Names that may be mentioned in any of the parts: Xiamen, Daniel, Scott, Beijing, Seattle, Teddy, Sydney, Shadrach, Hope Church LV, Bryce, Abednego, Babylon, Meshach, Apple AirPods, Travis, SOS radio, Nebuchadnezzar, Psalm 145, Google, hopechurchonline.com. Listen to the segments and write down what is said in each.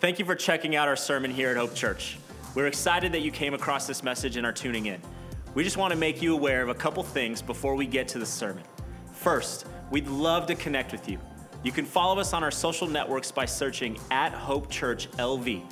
Thank you for checking out our sermon here at Hope Church. We're excited that you came across this message and are tuning in. We just want to make you aware of a couple things before we get to the sermon. First, we'd love to connect with you. You can follow us on our social networks by searching at Hope Church LV.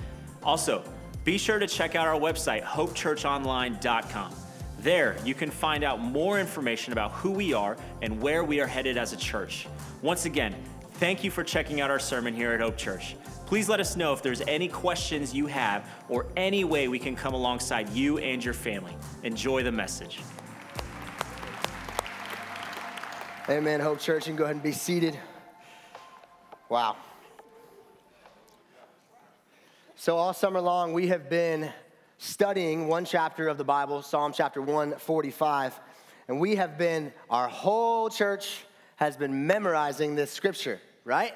Also, be sure to check out our website, hopechurchonline.com. There, you can find out more information about who we are and where we are headed as a church. Once again, thank you for checking out our sermon here at Hope Church. Please let us know if there's any questions you have or any way we can come alongside you and your family. Enjoy the message. Amen, Hope Church. You can go ahead and be seated. Wow. So all summer long, we have been studying one chapter of the Bible, Psalm chapter 145, and we have been, our whole church has been memorizing this scripture, right?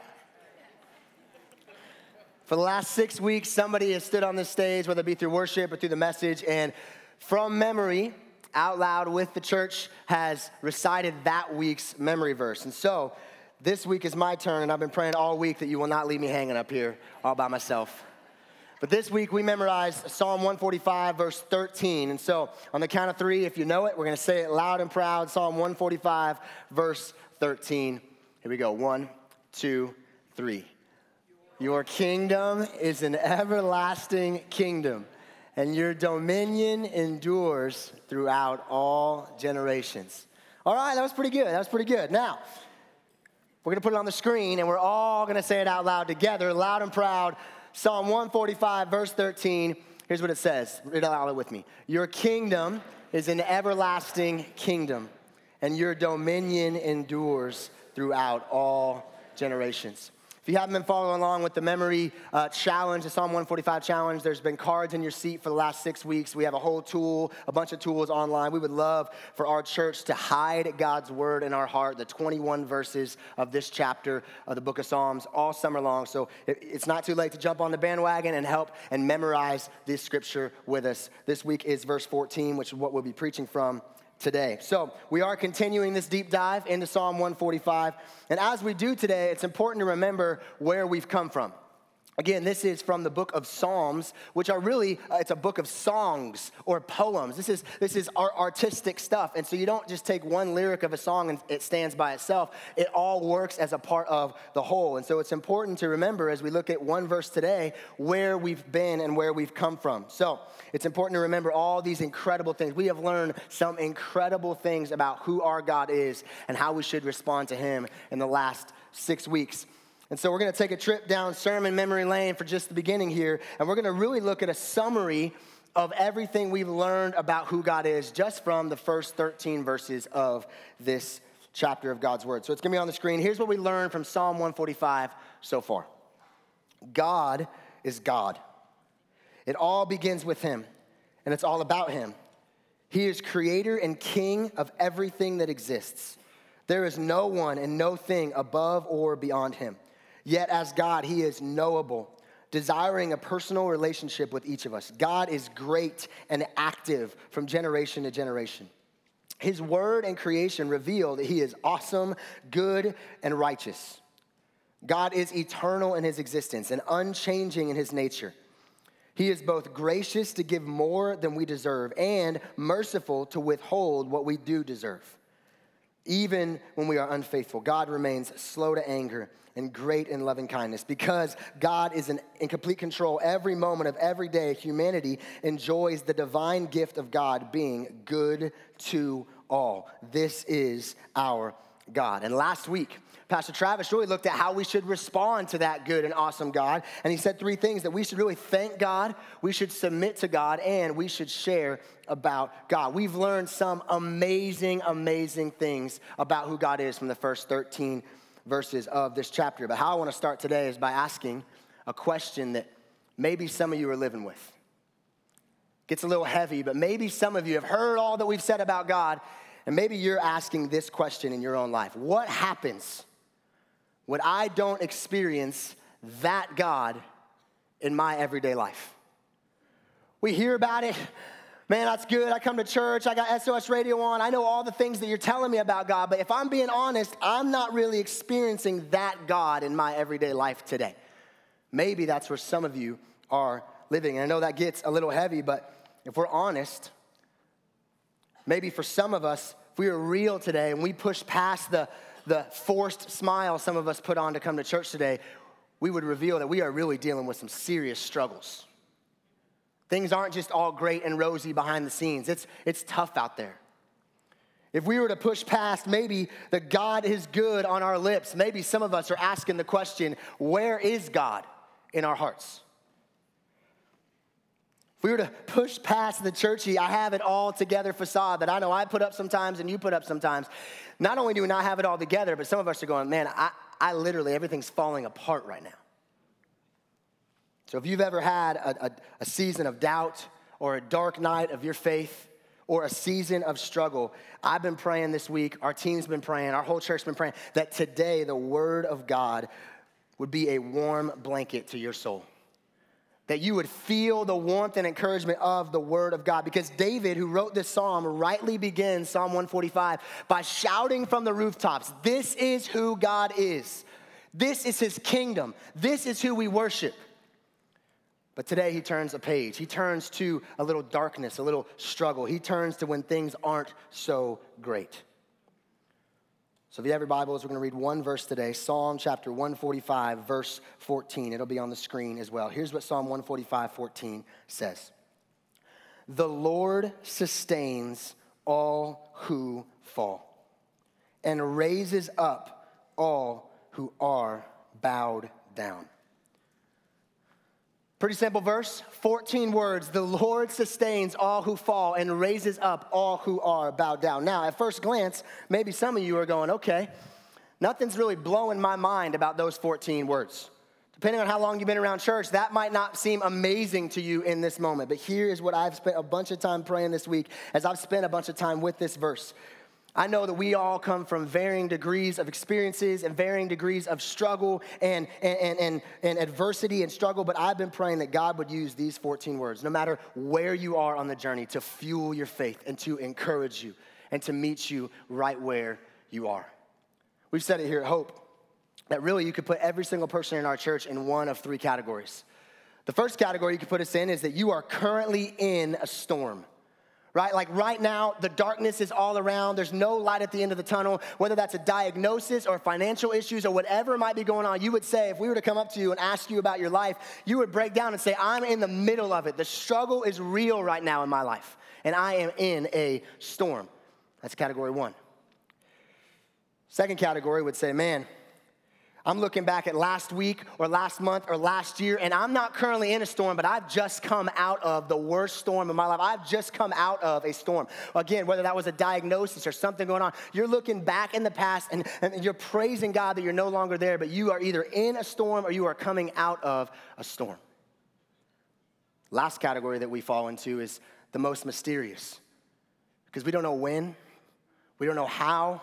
For the last 6 weeks, somebody has stood on this stage, whether it be through worship or through the message, and from memory, out loud with the church, has recited that week's memory verse. And so this week is my turn, and I've been praying all week that you will not leave me hanging up here all by myself. But this week, we memorized Psalm 145, verse 13. And so on the count of three, if you know it, we're going to say it loud and proud. Psalm 145, verse 13. Here we go. 1, 2, 3. Your kingdom is an everlasting kingdom, and your dominion endures throughout all generations. All right, that was pretty good. Now, we're going to put it on the screen, and we're all going to say it out loud together, loud and proud. Psalm 145, verse 13, here's what it says. Read it out with me. Your kingdom is an everlasting kingdom, and your dominion endures throughout all generations. If you haven't been following along with the memory challenge, the Psalm 145 challenge, there's been cards in your seat for the last 6 weeks. We have a whole tool, a bunch of tools online. We would love for our church to hide God's word in our heart, the 21 verses of this chapter of the book of Psalms all summer long. So it's not too late to jump on the bandwagon and help and memorize this scripture with us. This week is verse 14, which is what we'll be preaching from today. So we are continuing this deep dive into Psalm 145. And as we do today, it's important to remember where we've come from. Again, this is from the book of Psalms, which are really, it's a book of songs or poems. This is our artistic stuff. And so you don't just take one lyric of a song and it stands by itself. It all works as a part of the whole. And so it's important to remember as we look at one verse today, where we've been and where we've come from. So it's important to remember all these incredible things. We have learned some incredible things about who our God is and how we should respond to him in the last 6 weeks. And so we're going to take a trip down sermon memory lane for just the beginning here, and we're going to really look at a summary of everything we've learned about who God is just from the first 13 verses of this chapter of God's Word. So it's going to be on the screen. Here's what we learned from Psalm 145 so far. God is God. It all begins with him, and it's all about him. He is creator and king of everything that exists. There is no one and no thing above or beyond him. Yet as God, he is knowable, desiring a personal relationship with each of us. God is great and active from generation to generation. His word and creation reveal that he is awesome, good, and righteous. God is eternal in his existence and unchanging in his nature. He is both gracious to give more than we deserve and merciful to withhold what we do deserve. Even when we are unfaithful, God remains slow to anger and great in loving kindness. Because God is in complete control every moment of every day, humanity enjoys the divine gift of God being good to all. This is our God. And last week, Pastor Travis really looked at how we should respond to that good and awesome God. And he said three things: that we should really thank God, we should submit to God, and we should share about God. We've learned some amazing, amazing things about who God is from the first 13 verses of this chapter. But how I want to start today is by asking a question that maybe some of you are living with. It gets a little heavy, but maybe some of you have heard all that we've said about God, and maybe you're asking this question in your own life. What happens when I don't experience that God in my everyday life? We hear about it. Man, that's good. I come to church. I got SOS radio on. I know all the things that you're telling me about God. But if I'm being honest, I'm not really experiencing that God in my everyday life today. Maybe that's where some of you are living. And I know that gets a little heavy, but if we're honest, maybe for some of us, if we were real today and we pushed past the forced smile some of us put on to come to church today, we would reveal that we are really dealing with some serious struggles. Things aren't just all great and rosy behind the scenes. It's tough out there. If we were to push past maybe the God is good on our lips, maybe some of us are asking the question, where is God in our hearts? If we were to push past the churchy, I have it all together facade that I know I put up sometimes and you put up sometimes. Not only do we not have it all together, but some of us are going, man, I literally, everything's falling apart right now. So if you've ever had a season of doubt or a dark night of your faith, or a season of struggle, I've been praying this week, our team's been praying, our whole church's been praying, that today the word of God would be a warm blanket to your soul. That you would feel the warmth and encouragement of the word of God. Because David, who wrote this psalm, rightly begins Psalm 145 by shouting from the rooftops, this is who God is. This is his kingdom. This is who we worship. But today he turns a page. He turns to a little darkness, a little struggle. He turns to when things aren't so great. So if you have your Bibles, we're going to read one verse today, Psalm chapter 145, verse 14. It'll be on the screen as well. Here's what Psalm 145:14 says. The Lord sustains all who fall and raises up all who are bowed down. Pretty simple verse, 14 words. The Lord sustains all who fall and raises up all who are bowed down. Now, at first glance, maybe some of you are going, okay, nothing's really blowing my mind about those 14 words. Depending on how long you've been around church, that might not seem amazing to you in this moment. But here is what I've spent a bunch of time praying this week as I've spent a bunch of time with this verse. I know that we all come from varying degrees of experiences and varying degrees of struggle and adversity and struggle, but I've been praying that God would use these 14 words, no matter where you are on the journey, to fuel your faith and to encourage you and to meet you right where you are. We've said it here at Hope that really you could put every single person in our church in one of three categories. The first category you could put us in is that you are currently in a storm. Right? Like right now, the darkness is all around. There's no light at the end of the tunnel, whether that's a diagnosis or financial issues or whatever might be going on. You would say, if we were to come up to you and ask you about your life, you would break down and say, I'm in the middle of it. The struggle is real right now in my life, and I am in a storm. That's category one. Second category would say, man, I'm looking back at last week or last month or last year, and I'm not currently in a storm, but I've just come out of the worst storm in my life. I've just come out of a storm. Again, whether that was a diagnosis or something going on, you're looking back in the past, and you're praising God that you're no longer there, but you are either in a storm or you are coming out of a storm. Last category that we fall into is the most mysterious, because we don't know when, we don't know how,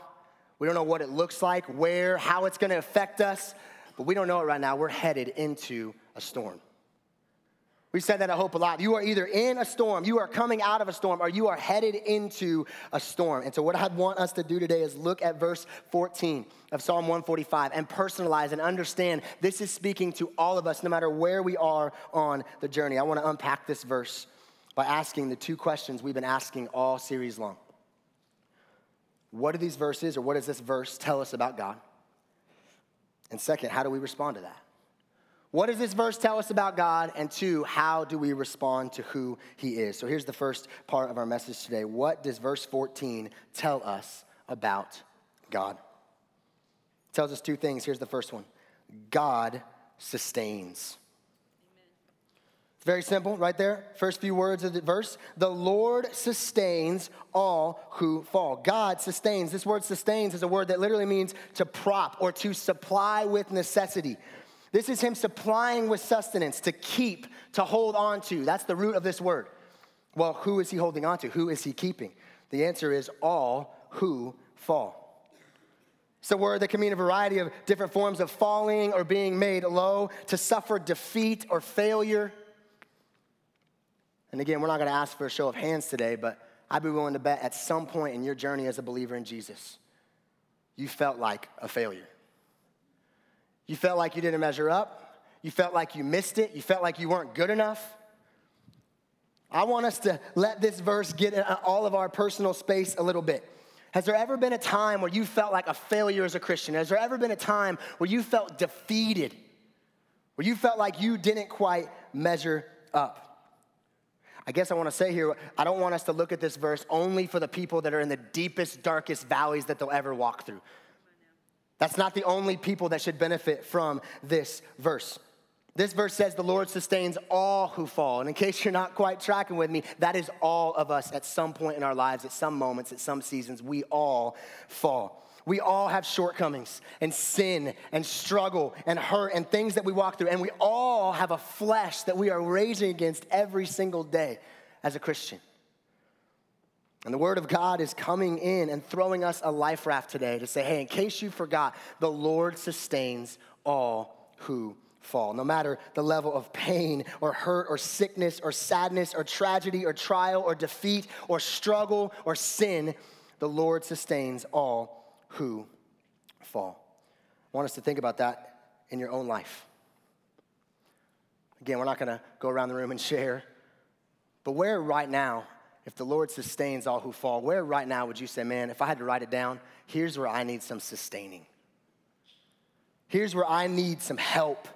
we don't know what it looks like, where, how it's going to affect us, but we don't know it right now. We're headed into a storm. We've said that at Hope a lot. You are either in a storm, you are coming out of a storm, or you are headed into a storm. And so what I'd want us to do today is look at verse 14 of Psalm 145 and personalize and understand this is speaking to all of us, no matter where we are on the journey. I want to unpack this verse by asking the two questions we've been asking all series long. What do these verses, or what does this verse tell us about God? And second, how do we respond to that? What does this verse tell us about God? And two, how do we respond to who he is? So here's the first part of our message today. What does verse 14 tell us about God? It tells us two things. Here's the first one. God sustains. It's very simple right there. First few words of the verse. The Lord sustains all who fall. God sustains. This word sustains is a word that literally means to prop or to supply with necessity. This is him supplying with sustenance, to keep, to hold on to. That's the root of this word. Well, who is he holding on to? Who is he keeping? The answer is all who fall. It's a word that can mean a variety of different forms of falling or being made low, to suffer defeat or failure. And again, we're not going to ask for a show of hands today, but I'd be willing to bet at some point in your journey as a believer in Jesus, you felt like a failure. You felt like you didn't measure up. You felt like you missed it. You felt like you weren't good enough. I want us to let this verse get in all of our personal space a little bit. Has there ever been a time where you felt like a failure as a Christian? Has there ever been a time where you felt defeated? Where you felt like you didn't quite measure up? I guess I want to say here, I don't want us to look at this verse only for the people that are in the deepest, darkest valleys that they'll ever walk through. That's not the only people that should benefit from this verse. This verse says the Lord sustains all who fall. And in case you're not quite tracking with me, that is all of us at some point in our lives, at some moments, at some seasons. We all fall. We all have shortcomings and sin and struggle and hurt and things that we walk through. And we all have a flesh that we are raging against every single day as a Christian. And the word of God is coming in and throwing us a life raft today to say, hey, in case you forgot, the Lord sustains all who fall. No matter the level of pain or hurt or sickness or sadness or tragedy or trial or defeat or struggle or sin, the Lord sustains all who fall. I want us to think about that in your own life. Again, we're not going to go around the room and share, but where right now, if the Lord sustains all who fall, where right now would you say, man, if I had to write it down, here's where I need some sustaining. Here's where I need some help.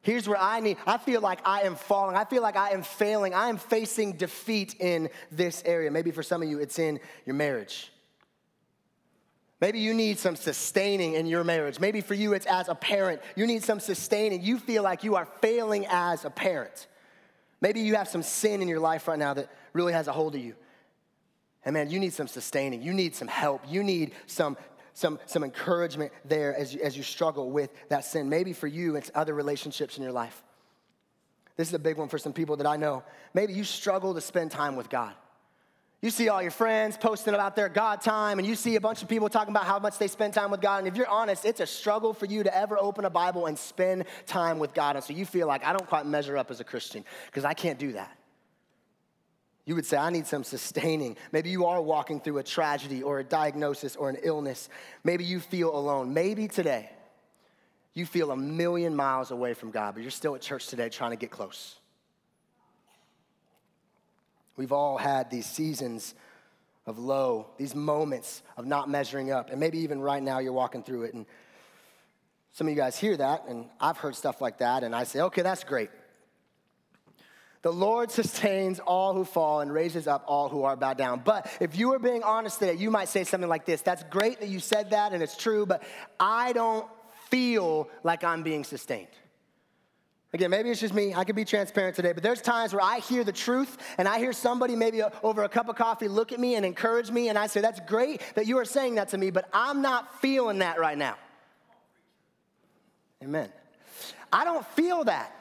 Here's where I feel like I am falling. I feel like I am failing. I am facing defeat in this area. Maybe for some of you, it's in your marriage. Maybe you need some sustaining in your marriage. Maybe for you, it's as a parent. You need some sustaining. You feel like you are failing as a parent. Maybe you have some sin in your life right now that really has a hold of you. And man, you need some sustaining. You need some help. You need some encouragement there as you struggle with that sin. Maybe for you, it's other relationships in your life. This is a big one for some people that I know. Maybe you struggle to spend time with God. You see all your friends posting about their God time, and you see a bunch of people talking about how much they spend time with God. And if you're honest, it's a struggle for you to ever open a Bible and spend time with God. And so you feel like, I don't quite measure up as a Christian because I can't do that. You would say, I need some sustaining. Maybe you are walking through a tragedy or a diagnosis or an illness. Maybe you feel alone. Maybe today you feel a million miles away from God, but you're still at church today trying to get close. We've all had these seasons of low, these moments of not measuring up. And maybe even right now you're walking through it. And some of you guys hear that, and I've heard stuff like that, and I say, okay, that's great. The Lord sustains all who fall and raises up all who are bowed down. But if you are being honest today, you might say something like this. That's great that you said that, and it's true, but I don't feel like I'm being sustained. Again, maybe it's just me. I could be transparent today, but there's times where I hear the truth and I hear somebody maybe over a cup of coffee look at me and encourage me, and I say, that's great that you are saying that to me, but I'm not feeling that right now. Amen. I don't feel that.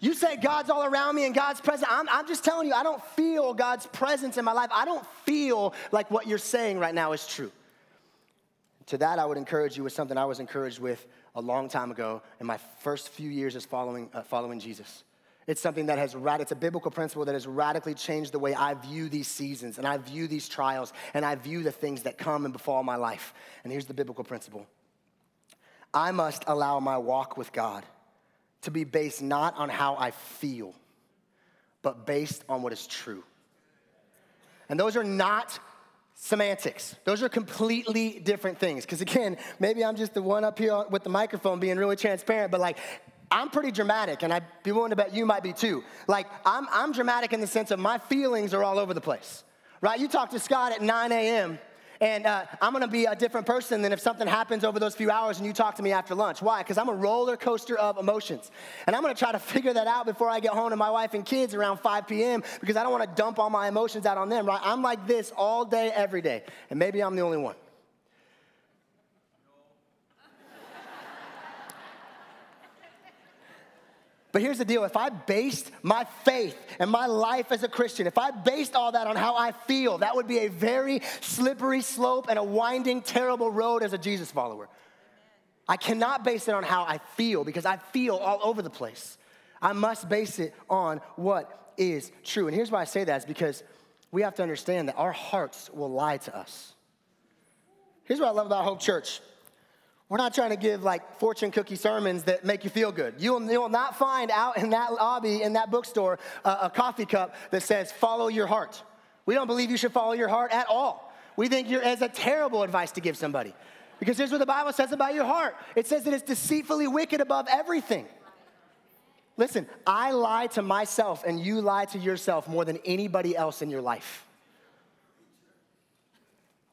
You say God's all around me and God's present. I'm just telling you, I don't feel God's presence in my life. I don't feel like what you're saying right now is true. To that, I would encourage you with something I was encouraged with a long time ago in my first few years as following Jesus. It's something that it's a biblical principle that has radically changed the way I view these seasons and I view these trials and I view the things that come and befall my life. And here's the biblical principle. I must allow my walk with God to be based not on how I feel, but based on what is true. And those are not semantics. Those are completely different things. Because again, maybe I'm just the one up here with the microphone being really transparent, but like, I'm pretty dramatic, and I'd be willing to bet you might be too. Like, I'm dramatic in the sense of my feelings are all over the place, right? You talk to Scott at 9 a.m., and I'm going to be a different person than if something happens over those few hours and you talk to me after lunch. Why? Because I'm a roller coaster of emotions. And I'm going to try to figure that out before I get home to my wife and kids around 5 p.m. because I don't want to dump all my emotions out on them, right? I'm like this all day, every day. And maybe I'm the only one. But here's the deal. If I based my faith and my life as a Christian, if I based all that on how I feel, that would be a very slippery slope and a winding, terrible road as a Jesus follower. I cannot base it on how I feel because I feel all over the place. I must base it on what is true. And here's why I say that is because we have to understand that our hearts will lie to us. Here's what I love about Hope Church. We're not trying to give like fortune cookie sermons that make you feel good. You will not find out in that lobby, in that bookstore, a coffee cup that says, follow your heart. We don't believe you should follow your heart at all. We think it's a terrible advice to give somebody. Because here's what the Bible says about your heart. It says that it's deceitfully wicked above everything. Listen, I lie to myself and you lie to yourself more than anybody else in your life.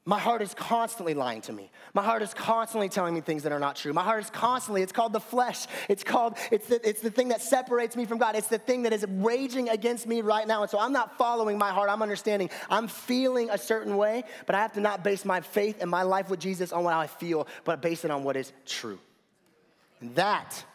My heart is constantly lying to me. My heart is constantly telling me things that are not true. My heart is constantly, it's called the flesh. It's the thing that separates me from God. It's the thing that is raging against me right now. And so I'm not following my heart. I'm understanding. I'm feeling a certain way, but I have to not base my faith and my life with Jesus on what I feel, but base it on what is true. And that,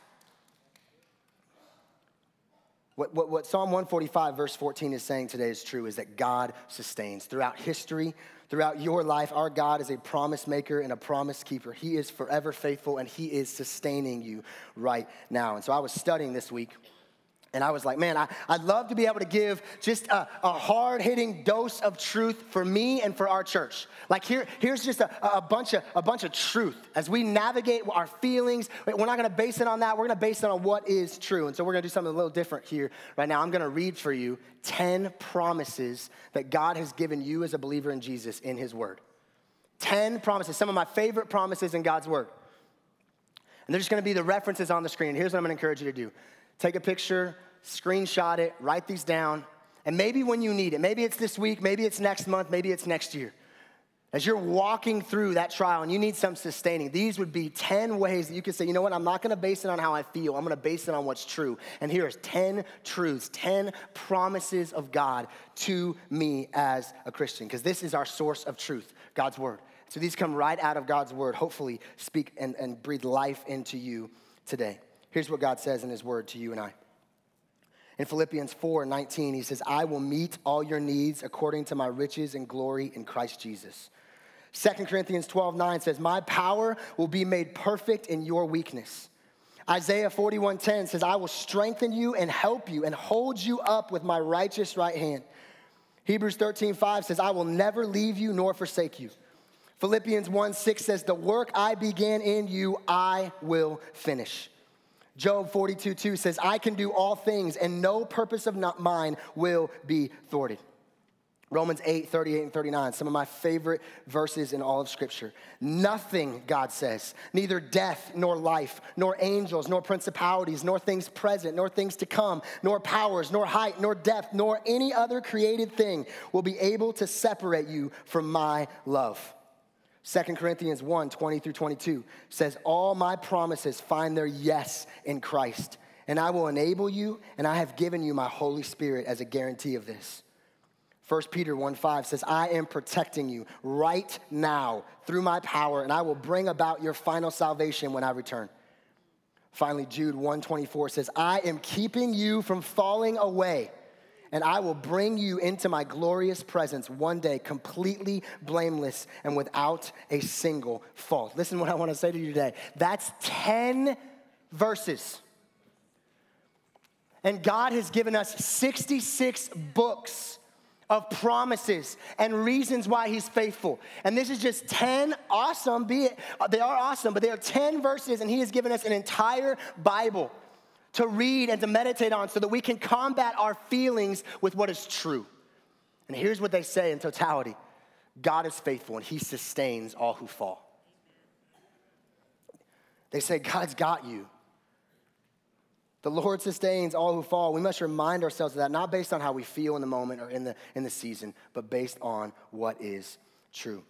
what Psalm 145 verse 14 is saying today is true, is that God sustains throughout history. Throughout your life, our God is a promise maker and a promise keeper. He is forever faithful, and he is sustaining you right now. And so I was studying this week, and I was like, man, I'd love to be able to give just a hard-hitting dose of truth for me and for our church. Like here's just a bunch of truth. As we navigate our feelings, we're not going to base it on that. We're going to base it on what is true. And so we're going to do something a little different here right now. I'm going to read for you 10 promises that God has given you as a believer in Jesus in his word. 10 promises, some of my favorite promises in God's word. And they're just going to be the references on the screen. Here's what I'm going to encourage you to do. Take a picture, screenshot it, write these down, and maybe when you need it, maybe it's this week, maybe it's next month, maybe it's next year. As you're walking through that trial and you need some sustaining, these would be 10 ways that you could say, you know what, I'm not gonna base it on how I feel, I'm gonna base it on what's true. And here's 10 truths, 10 promises of God to me as a Christian, because this is our source of truth, God's word. So these come right out of God's word, hopefully speak and breathe life into you today. Here's what God says in his word to you and I. In Philippians 4:19, he says, I will meet all your needs according to my riches and glory in Christ Jesus. 2 Corinthians 12:9 says, my power will be made perfect in your weakness. Isaiah 41:10 says, I will strengthen you and help you and hold you up with my righteous right hand. Hebrews 13:5 says, I will never leave you nor forsake you. Philippians 1:6 says, the work I began in you, I will finish. Job 42:2 says, I can do all things and no purpose of not mine will be thwarted. Romans 8:38 and 39, some of my favorite verses in all of Scripture. Nothing, God says, neither death nor life, nor angels, nor principalities, nor things present, nor things to come, nor powers, nor height, nor depth, nor any other created thing will be able to separate you from my love. 2 Corinthians 1:20-22 says, all my promises find their yes in Christ, and I will enable you, and I have given you my Holy Spirit as a guarantee of this. 1 Peter 1:5 says, I am protecting you right now through my power, and I will bring about your final salvation when I return. Finally, Jude 1:24 says, I am keeping you from falling away, and I will bring you into my glorious presence one day, completely blameless and without a single fault. Listen to what I want to say to you today. That's 10 verses. And God has given us 66 books of promises and reasons why he's faithful. And this is just 10 awesome, they are awesome, but they are 10 verses, and he has given us an entire Bible to read and to meditate on so that we can combat our feelings with what is true. And here's what they say in totality. God is faithful and he sustains all who fall. They say, God's got you. The Lord sustains all who fall. We must remind ourselves of that, not based on how we feel in the moment or in the season, but based on what is true.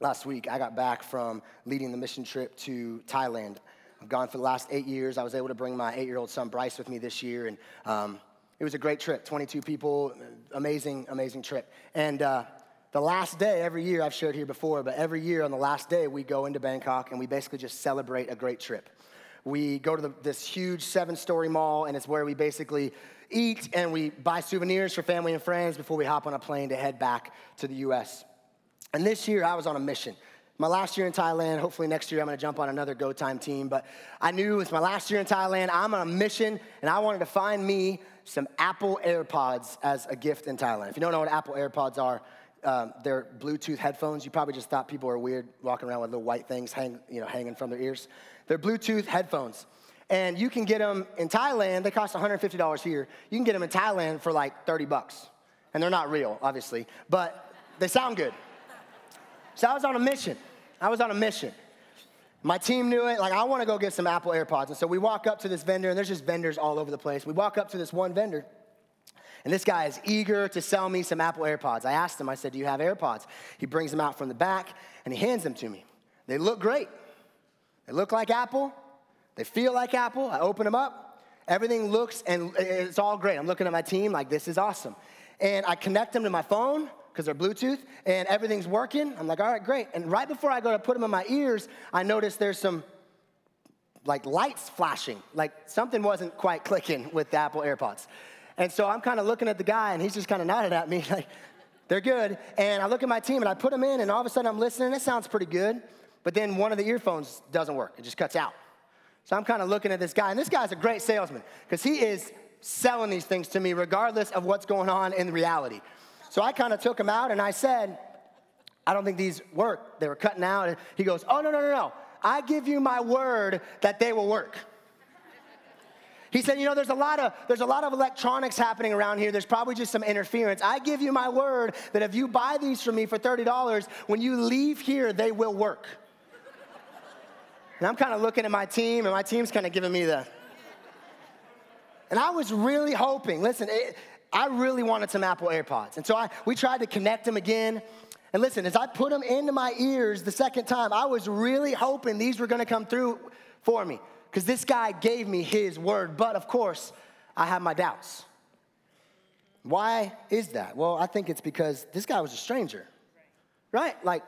Last week, I got back from leading the mission trip to Thailand. I've gone for the last 8 years. I was able to bring my 8-year-old son Bryce with me this year, and it was a great trip. 22 people, amazing, amazing trip. And the last day, every year, I've shared here before, but every year on the last day, we go into Bangkok and we basically just celebrate a great trip. We go to this huge 7-story mall, and it's where we basically eat and we buy souvenirs for family and friends before we hop on a plane to head back to the U.S. And this year, I was on a mission. My last year in Thailand, hopefully next year I'm going to jump on another Go Time team, but I knew it's my last year in Thailand, I'm on a mission, and I wanted to find me some Apple AirPods as a gift in Thailand. If you don't know what Apple AirPods are, They're Bluetooth headphones. You probably just thought people are weird walking around with little white things hanging from their ears. They're Bluetooth headphones. And you can get them in Thailand. They cost $150 here. You can get them in Thailand for like $30. And they're not real, obviously, but they sound good. So I was on a mission. My team knew it. Like, I want to go get some Apple AirPods. And so we walk up to this vendor, and there's just vendors all over the place. We walk up to this one vendor, and this guy is eager to sell me some Apple AirPods. I asked him, I said, "Do you have AirPods?" He brings them out from the back, and he hands them to me. They look great. They look like Apple. They feel like Apple. I open them up. Everything looks, and it's all great. I'm looking at my team like, this is awesome. And I connect them to my phone because they're Bluetooth, and everything's working. I'm like, all right, great. And right before I go to put them in my ears, I notice there's some, like, lights flashing. Like, something wasn't quite clicking with the Apple AirPods. And so I'm kind of looking at the guy, and he's just kind of nodded at me, like, they're good. And I look at my team, and I put them in, and all of a sudden I'm listening. It sounds pretty good. But then one of the earphones doesn't work. It just cuts out. So I'm kind of looking at this guy, and this guy's a great salesman because he is selling these things to me regardless of what's going on in reality. So I kind of took him out, and I said, "I don't think these work. They were cutting out." And he goes, "Oh, no. I give you my word that they will work." He said, "You know, there's a lot of electronics happening around here. There's probably just some interference. I give you my word that if you buy these from me for $30, when you leave here, they will work." And I'm kind of looking at my team, and my team's kind of giving me the... And I was really hoping, listen, I really wanted some Apple AirPods. And so we tried to connect them again. And listen, as I put them into my ears the second time, I was really hoping these were going to come through for me because this guy gave me his word. But, of course, I have my doubts. Why is that? Well, I think it's because this guy was a stranger, right? Like,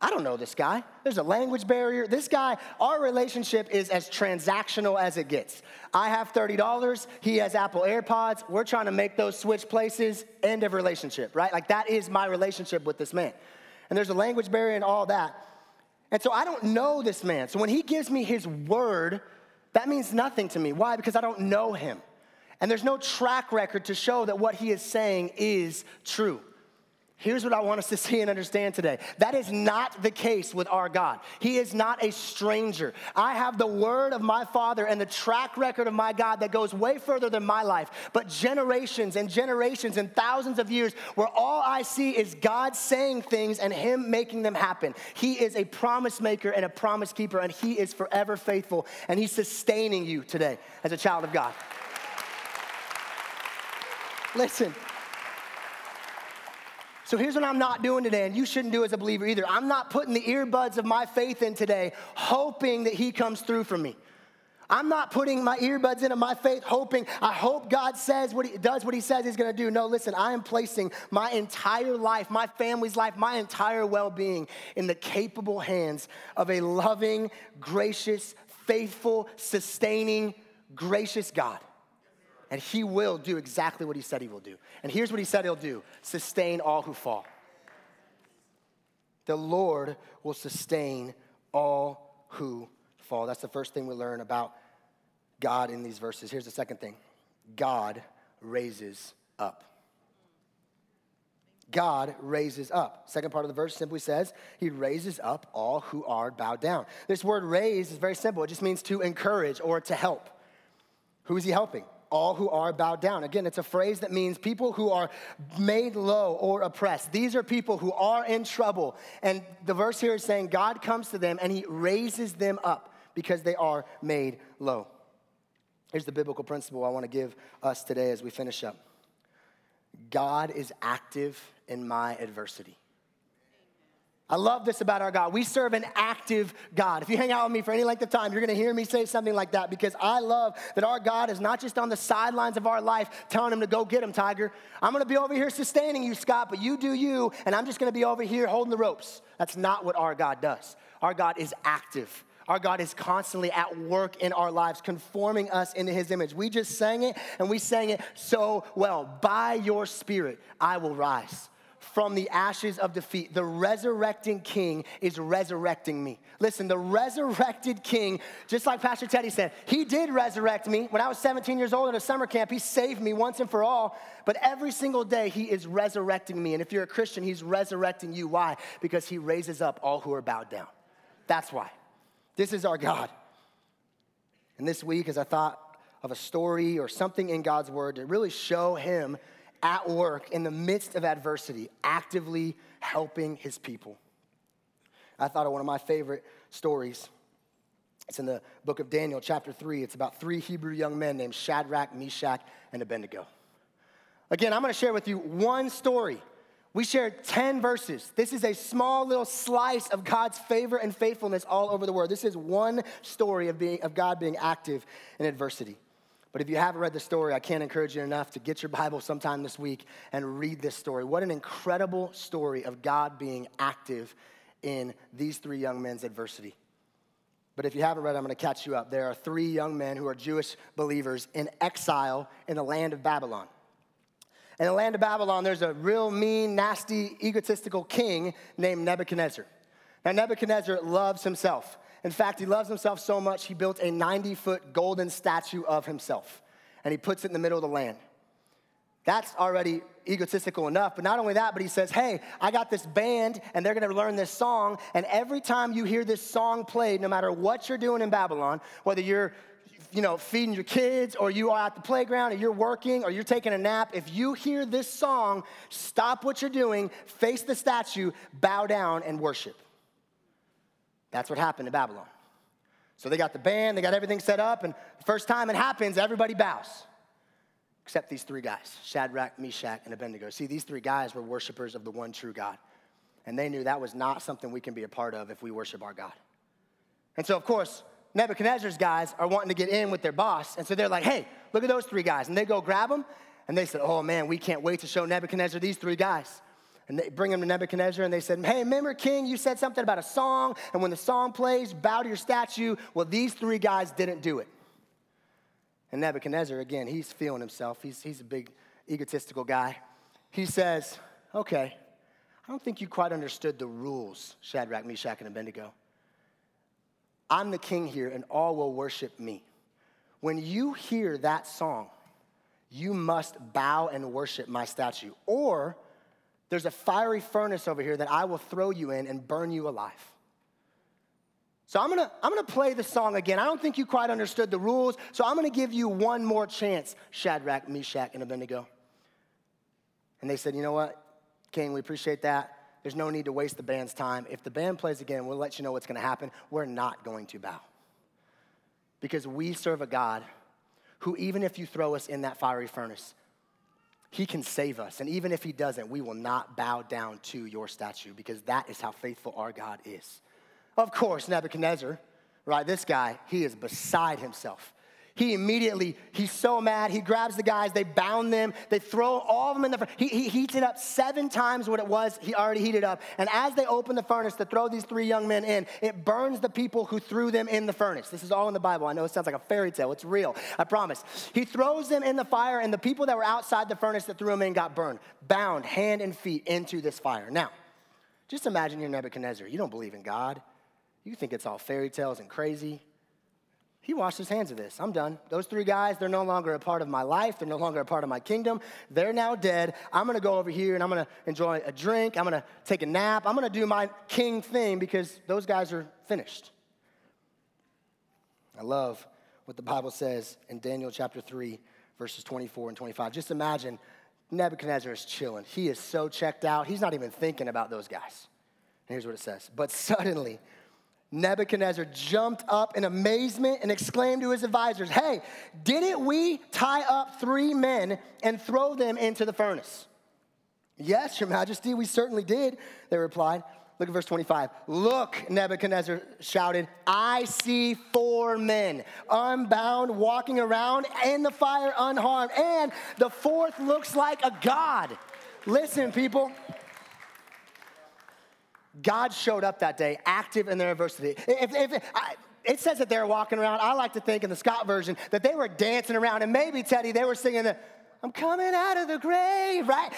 I don't know this guy. There's a language barrier. This guy, our relationship is as transactional as it gets. I have $30. He has Apple AirPods. We're trying to make those switch places. End of relationship, right? Like, that is my relationship with this man. And there's a language barrier and all that. And so I don't know this man. So when he gives me his word, that means nothing to me. Why? Because I don't know him. And there's no track record to show that what he is saying is true. Here's what I want us to see and understand today. That is not the case with our God. He is not a stranger. I have the word of my Father and the track record of my God that goes way further than my life. But generations and generations and thousands of years where all I see is God saying things and him making them happen. He is a promise maker and a promise keeper, and he is forever faithful, and he's sustaining you today as a child of God. Listen. So here's what I'm not doing today, and you shouldn't do as a believer either. I'm not putting the earbuds of my faith in today hoping that he comes through for me. I'm not putting my earbuds into my faith hoping, I hope God says what he says he's going to do. No, listen, I am placing my entire life, my family's life, my entire well-being in the capable hands of a loving, gracious, faithful, sustaining, gracious God. And he will do exactly what he said he will do. And here's what he said he'll do. Sustain all who fall. The Lord will sustain all who fall. That's the first thing we learn about God in these verses. Here's the second thing. God raises up. God raises up. Second part of the verse simply says, he raises up all who are bowed down. This word raise is very simple. It just means to encourage or to help. Who is he helping? All who are bowed down. Again, it's a phrase that means people who are made low or oppressed. These are people who are in trouble. And the verse here is saying God comes to them and he raises them up because they are made low. Here's the biblical principle I want to give us today as we finish up. God is active in my adversity. I love this about our God. We serve an active God. If you hang out with me for any length of time, you're going to hear me say something like that because I love that our God is not just on the sidelines of our life telling him to go get him, Tiger. I'm going to be over here sustaining you, Scott, but you do you, and I'm just going to be over here holding the ropes. That's not what our God does. Our God is active. Our God is constantly at work in our lives, conforming us into his image. We just sang it, and we sang it so well. By your spirit, I will rise. from the ashes of defeat. The resurrecting King is resurrecting me. Listen, the resurrected King, just like Pastor Teddy said, he did resurrect me. When I was 17 years old at a summer camp, he saved me once and for all. But every single day, he is resurrecting me. And if you're a Christian, he's resurrecting you. Why? Because he raises up all who are bowed down. That's why. This is our God. And this week, as I thought of a story or something in God's word to really show him at work in the midst of adversity, actively helping his people, I thought of one of my favorite stories. It's in the book of Daniel, chapter 3. It's about three Hebrew young men named Shadrach, Meshach, and Abednego. Again, I'm going to share with you one story. We shared 10 verses. This is a small little slice of God's favor and faithfulness all over the world. This is one story of God being active in adversity. But if you haven't read the story, I can't encourage you enough to get your Bible sometime this week and read this story. What an incredible story of God being active in these three young men's adversity. But if you haven't read, I'm going to catch you up. There are three young men who are Jewish believers in exile in the land of Babylon. In the land of Babylon, there's a real mean, nasty, egotistical king named Nebuchadnezzar. Now, Nebuchadnezzar loves himself. In fact, he loves himself so much, he built a 90-foot golden statue of himself, and he puts it in the middle of the land. That's already egotistical enough, but not only that, but he says, hey, I got this band, and they're going to learn this song, and every time you hear this song played, no matter what you're doing in Babylon, whether you're feeding your kids, or you are at the playground, or you're working, or you're taking a nap, if you hear this song, stop what you're doing, face the statue, bow down, and worship. That's what happened to Babylon. So they got the band, they got everything set up, and the first time it happens, everybody bows, except these three guys, Shadrach, Meshach, and Abednego. See, these three guys were worshipers of the one true God, and they knew that was not something we can be a part of if we worship our God. And so, of course, Nebuchadnezzar's guys are wanting to get in with their boss, and so they're like, hey, look at those three guys. And they go grab them, and they said, oh, man, we can't wait to show Nebuchadnezzar these three guys. And they bring them to Nebuchadnezzar, and they said, hey, remember, King, you said something about a song, and when the song plays, bow to your statue. Well, these three guys didn't do it. And Nebuchadnezzar, again, he's feeling himself. He's a big egotistical guy. He says, okay, I don't think you quite understood the rules, Shadrach, Meshach, and Abednego. I'm the king here, and all will worship me. When you hear that song, you must bow and worship my statue, or there's a fiery furnace over here that I will throw you in and burn you alive. So I'm gonna play the song again. I don't think you quite understood the rules, so I'm gonna give you one more chance, Shadrach, Meshach, and Abednego. And they said, you know what, King, we appreciate that. There's no need to waste the band's time. If the band plays again, we'll let you know what's going to happen. We're not going to bow. Because we serve a God who, even if you throw us in that fiery furnace, he can save us. And even if he doesn't, we will not bow down to your statue, because that is how faithful our God is. Of course, Nebuchadnezzar, right, this guy, he is beside himself. He immediately, he's so mad, he grabs the guys, they bound them, they throw all of them in the furnace. He heats it up 7 times what it was he already heated up. And as they open the furnace to throw these three young men in, it burns the people who threw them in the furnace. This is all in the Bible. I know it sounds like a fairy tale. It's real. I promise. He throws them in the fire, and the people that were outside the furnace that threw them in got burned, bound hand and feet into this fire. Now, just imagine you're Nebuchadnezzar. You don't believe in God. You think it's all fairy tales and crazy. He washed his hands of this. I'm done. Those three guys, they're no longer a part of my life. They're no longer a part of my kingdom. They're now dead. I'm going to go over here, and I'm going to enjoy a drink. I'm going to take a nap. I'm going to do my king thing, because those guys are finished. I love what the Bible says in Daniel chapter 3, verses 24 and 25. Just imagine Nebuchadnezzar is chilling. He is so checked out. He's not even thinking about those guys. And here's what it says. But suddenly, Nebuchadnezzar jumped up in amazement and exclaimed to his advisors, hey, didn't we tie up 3 men and throw them into the furnace? Yes, your majesty, we certainly did, they replied. Look at verse 25. Look, Nebuchadnezzar shouted, I see 4 men unbound walking around in the fire unharmed, and the 4th looks like a god. Listen, people. God showed up that day, active in their adversity. It says that they were walking around. I like to think in the Scott version that they were dancing around, and maybe, Teddy, they were singing the, I'm coming out of the grave, right?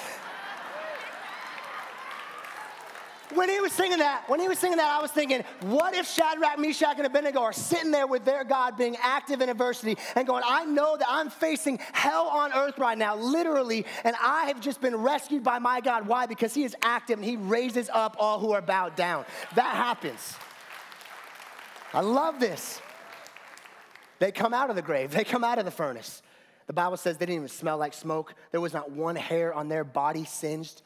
When he was singing that, I was thinking, what if Shadrach, Meshach, and Abednego are sitting there with their God being active in adversity and going, I know that I'm facing hell on earth right now, literally, and I have just been rescued by my God. Why? Because he is active and he raises up all who are bowed down. That happens. I love this. They come out of the grave. They come out of the furnace. The Bible says they didn't even smell like smoke. There was not one hair on their body singed.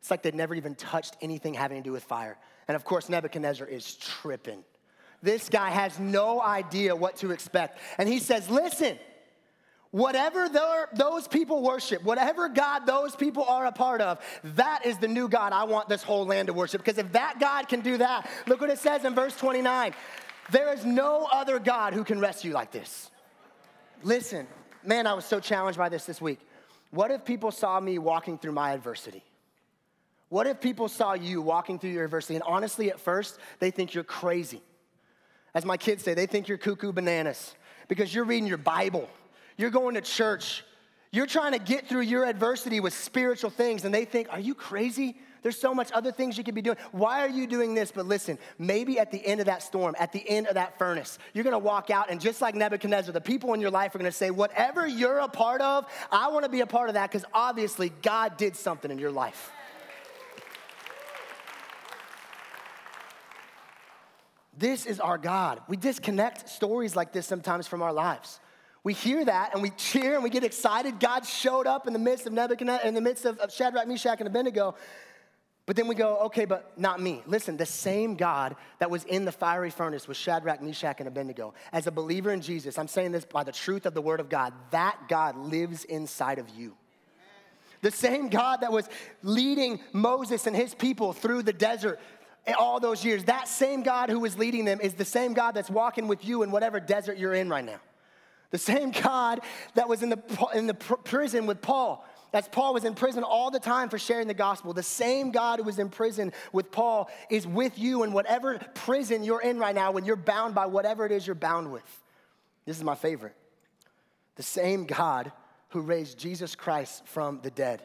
It's like they'd never even touched anything having to do with fire. And of course, Nebuchadnezzar is tripping. This guy has no idea what to expect. And he says, listen, whatever those people worship, whatever God those people are a part of, that is the new God I want this whole land to worship. Because if that God can do that, look what it says in verse 29. There is no other God who can rescue like this. Listen, man, I was so challenged by this week. What if people saw me walking through my adversity? What if people saw you walking through your adversity? And honestly, at first, they think you're crazy. As my kids say, they think you're cuckoo bananas because you're reading your Bible. You're going to church. You're trying to get through your adversity with spiritual things. And they think, are you crazy? There's so much other things you could be doing. Why are you doing this? But listen, maybe at the end of that storm, at the end of that furnace, you're going to walk out, and just like Nebuchadnezzar, the people in your life are going to say, whatever you're a part of, I want to be a part of that because obviously God did something in your life. This is our God. We disconnect stories like this sometimes from our lives. We hear that and we cheer and we get excited. God showed up in the midst of Nebuchadnezzar, in the midst of Shadrach, Meshach, and Abednego. But then we go, okay, but not me. Listen, the same God that was in the fiery furnace with Shadrach, Meshach, and Abednego. As a believer in Jesus, I'm saying this by the truth of the word of God, that God lives inside of you. The same God that was leading Moses and his people through the desert all those years, that same God who was leading them is the same God that's walking with you in whatever desert you're in right now. The same God that was in the prison with Paul. As Paul was in prison all the time for sharing the gospel, the same God who was in prison with Paul is with you in whatever prison you're in right now when you're bound by whatever it is you're bound with. This is my favorite. The same God who raised Jesus Christ from the dead.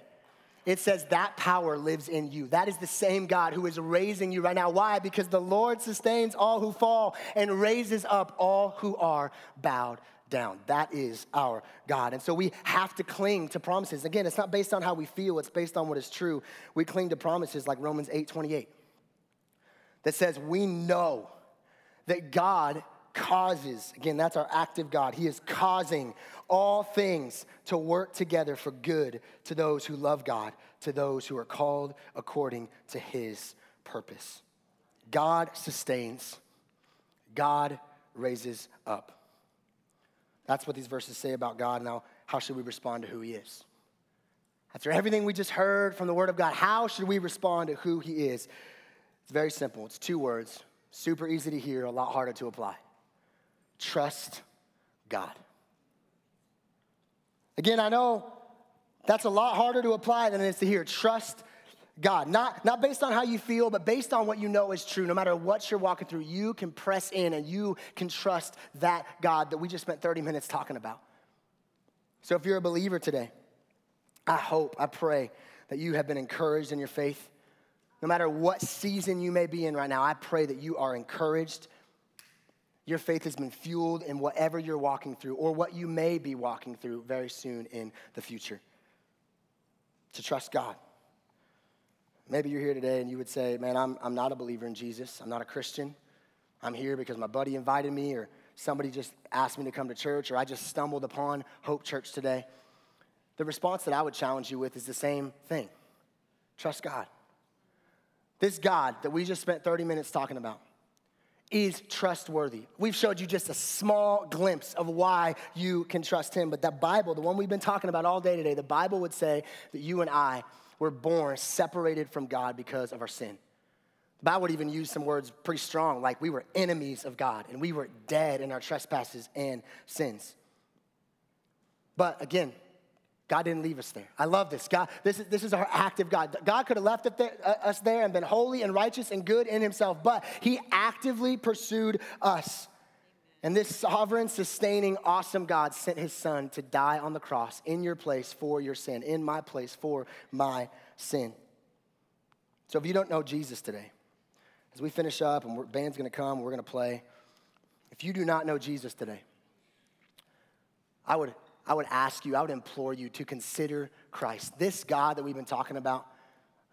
It says that power lives in you. That is the same God who is raising you right now. Why? Because the Lord sustains all who fall and raises up all who are bowed down. That is our God. And so we have to cling to promises. Again, it's not based on how we feel. It's based on what is true. We cling to promises like Romans 8:28 that says we know that God causes, again, that's our active God. He is causing all things to work together for good to those who love God, to those who are called according to his purpose. God sustains. God raises up. That's what these verses say about God. Now, how should we respond to who he is? After everything we just heard from the word of God, how should we respond to who he is? It's very simple. It's two words, super easy to hear, a lot harder to apply. Trust God. Again, I know that's a lot harder to apply than it is to hear. Trust God. Not based on how you feel, but based on what you know is true. No matter what you're walking through, you can press in and you can trust that God that we just spent 30 minutes talking about. So if you're a believer today, I pray that you have been encouraged in your faith. No matter what season you may be in right now, I pray that you are encouraged. Your faith has been fueled in whatever you're walking through or what you may be walking through very soon in the future. To trust God. Maybe you're here today and you would say, man, I'm not a believer in Jesus. I'm not a Christian. I'm here because my buddy invited me or somebody just asked me to come to church or I just stumbled upon Hope Church today. The response that I would challenge you with is the same thing. Trust God. This God that we just spent 30 minutes talking about is trustworthy. We've showed you just a small glimpse of why you can trust him. But the Bible, the one we've been talking about all day today, the Bible would say that you and I we're born separated from God because of our sin. The Bible would even use some words pretty strong, like we were enemies of God and we were dead in our trespasses and sins. But again, God didn't leave us there. I love this. God, this is our active God. God could have left us there and been holy and righteous and good in himself, but he actively pursued us. And this sovereign, sustaining, awesome God sent his son to die on the cross in your place for your sin, in my place for my sin. So if you don't know Jesus today, as we finish up and the band's going to come, we're going to play. If you do not know Jesus today, I would ask you, I would implore you to consider Christ. This God that we've been talking about,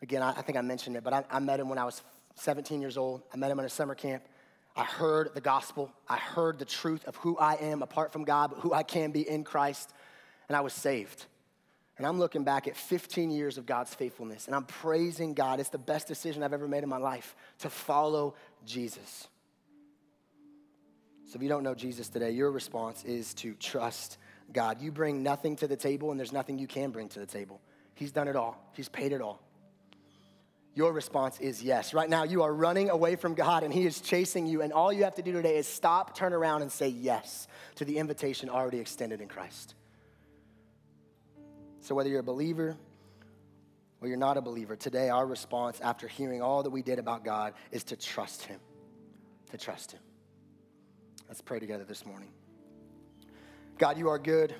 again, I think I mentioned it, but I met him when I was 17 years old. I met him in a summer camp. I heard the gospel. I heard the truth of who I am apart from God, but who I can be in Christ, and I was saved. And I'm looking back at 15 years of God's faithfulness, and I'm praising God. It's the best decision I've ever made in my life, to follow Jesus. So if you don't know Jesus today, your response is to trust God. You bring nothing to the table, and there's nothing you can bring to the table. He's done it all. He's paid it all. Your response is yes. Right now, you are running away from God, and he is chasing you, and all you have to do today is stop, turn around, and say yes to the invitation already extended in Christ. So whether you're a believer or you're not a believer, today our response after hearing all that we did about God is to trust him, to trust him. Let's pray together this morning. God, you are good.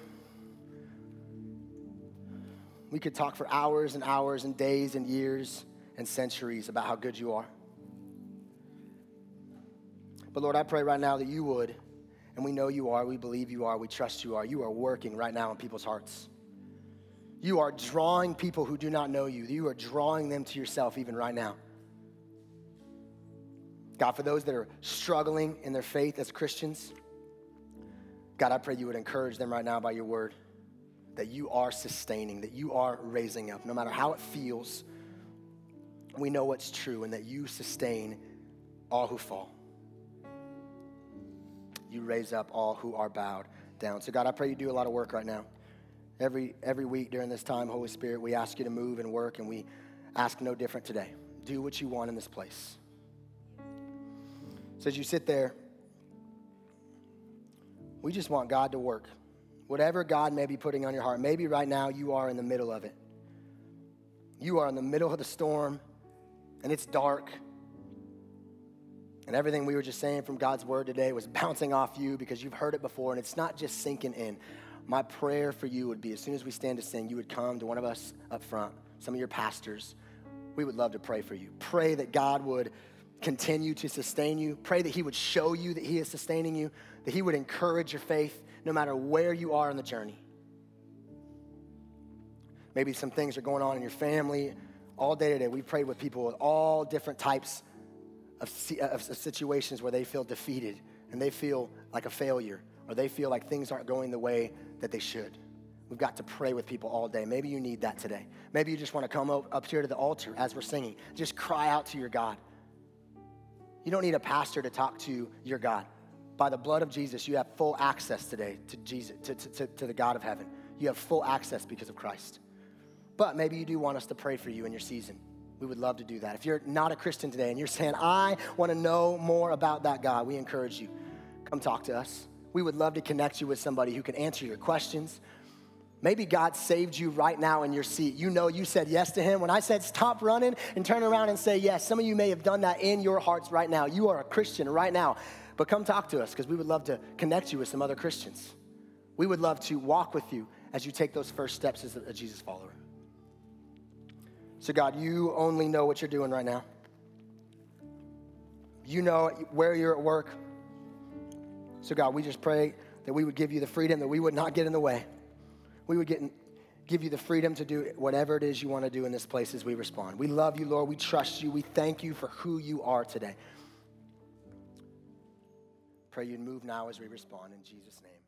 We could talk for hours and hours and days and years and centuries about how good you are. But Lord, I pray right now that you would, and we know you are, we believe you are, we trust you are working right now in people's hearts. You are drawing people who do not know you. You are drawing them to yourself even right now. God, for those that are struggling in their faith as Christians, God, I pray you would encourage them right now by your word, that you are sustaining, that you are raising up. No matter how it feels, we know what's true and that you sustain all who fall. You raise up all who are bowed down. So God, I pray you do a lot of work right now. Every week during this time, Holy Spirit, we ask you to move and work, and we ask no different today. Do what you want in this place. So as you sit there, we just want God to work. Whatever God may be putting on your heart, maybe right now you are in the middle of it. You are in the middle of the storm, and it's dark. And everything we were just saying from God's word today was bouncing off you because you've heard it before, and it's not just sinking in. My prayer for you would be, as soon as we stand to sing, you would come to one of us up front, some of your pastors. We would love to pray for you. Pray that God would continue to sustain you. Pray that he would show you that he is sustaining you, that he would encourage your faith no matter where you are on the journey. Maybe some things are going on in your family. All day today, we prayed with people with all different types of situations where they feel defeated and they feel like a failure, or they feel like things aren't going the way that they should. We've got to pray with people all day. Maybe you need that today. Maybe you just want to come up here to the altar as we're singing. Just cry out to your God. You don't need a pastor to talk to your God. By the blood of Jesus, you have full access today to Jesus, to the God of heaven. You have full access because of Christ. But maybe you do want us to pray for you in your season. We would love to do that. If you're not a Christian today and you're saying, I want to know more about that God, we encourage you. Come talk to us. We would love to connect you with somebody who can answer your questions. Maybe God saved you right now in your seat. You know you said yes to him. When I said stop running and turn around and say yes, some of you may have done that in your hearts right now. You are a Christian right now. But come talk to us, because we would love to connect you with some other Christians. We would love to walk with you as you take those first steps as a Jesus follower. So God, you only know what you're doing right now. You know where you're at work. So God, we just pray that we would give you the freedom, that we would not get in the way. We would give you the freedom to do whatever it is you want to do in this place as we respond. We love you, Lord. We trust you. We thank you for who you are today. Pray you'd move now as we respond in Jesus' name.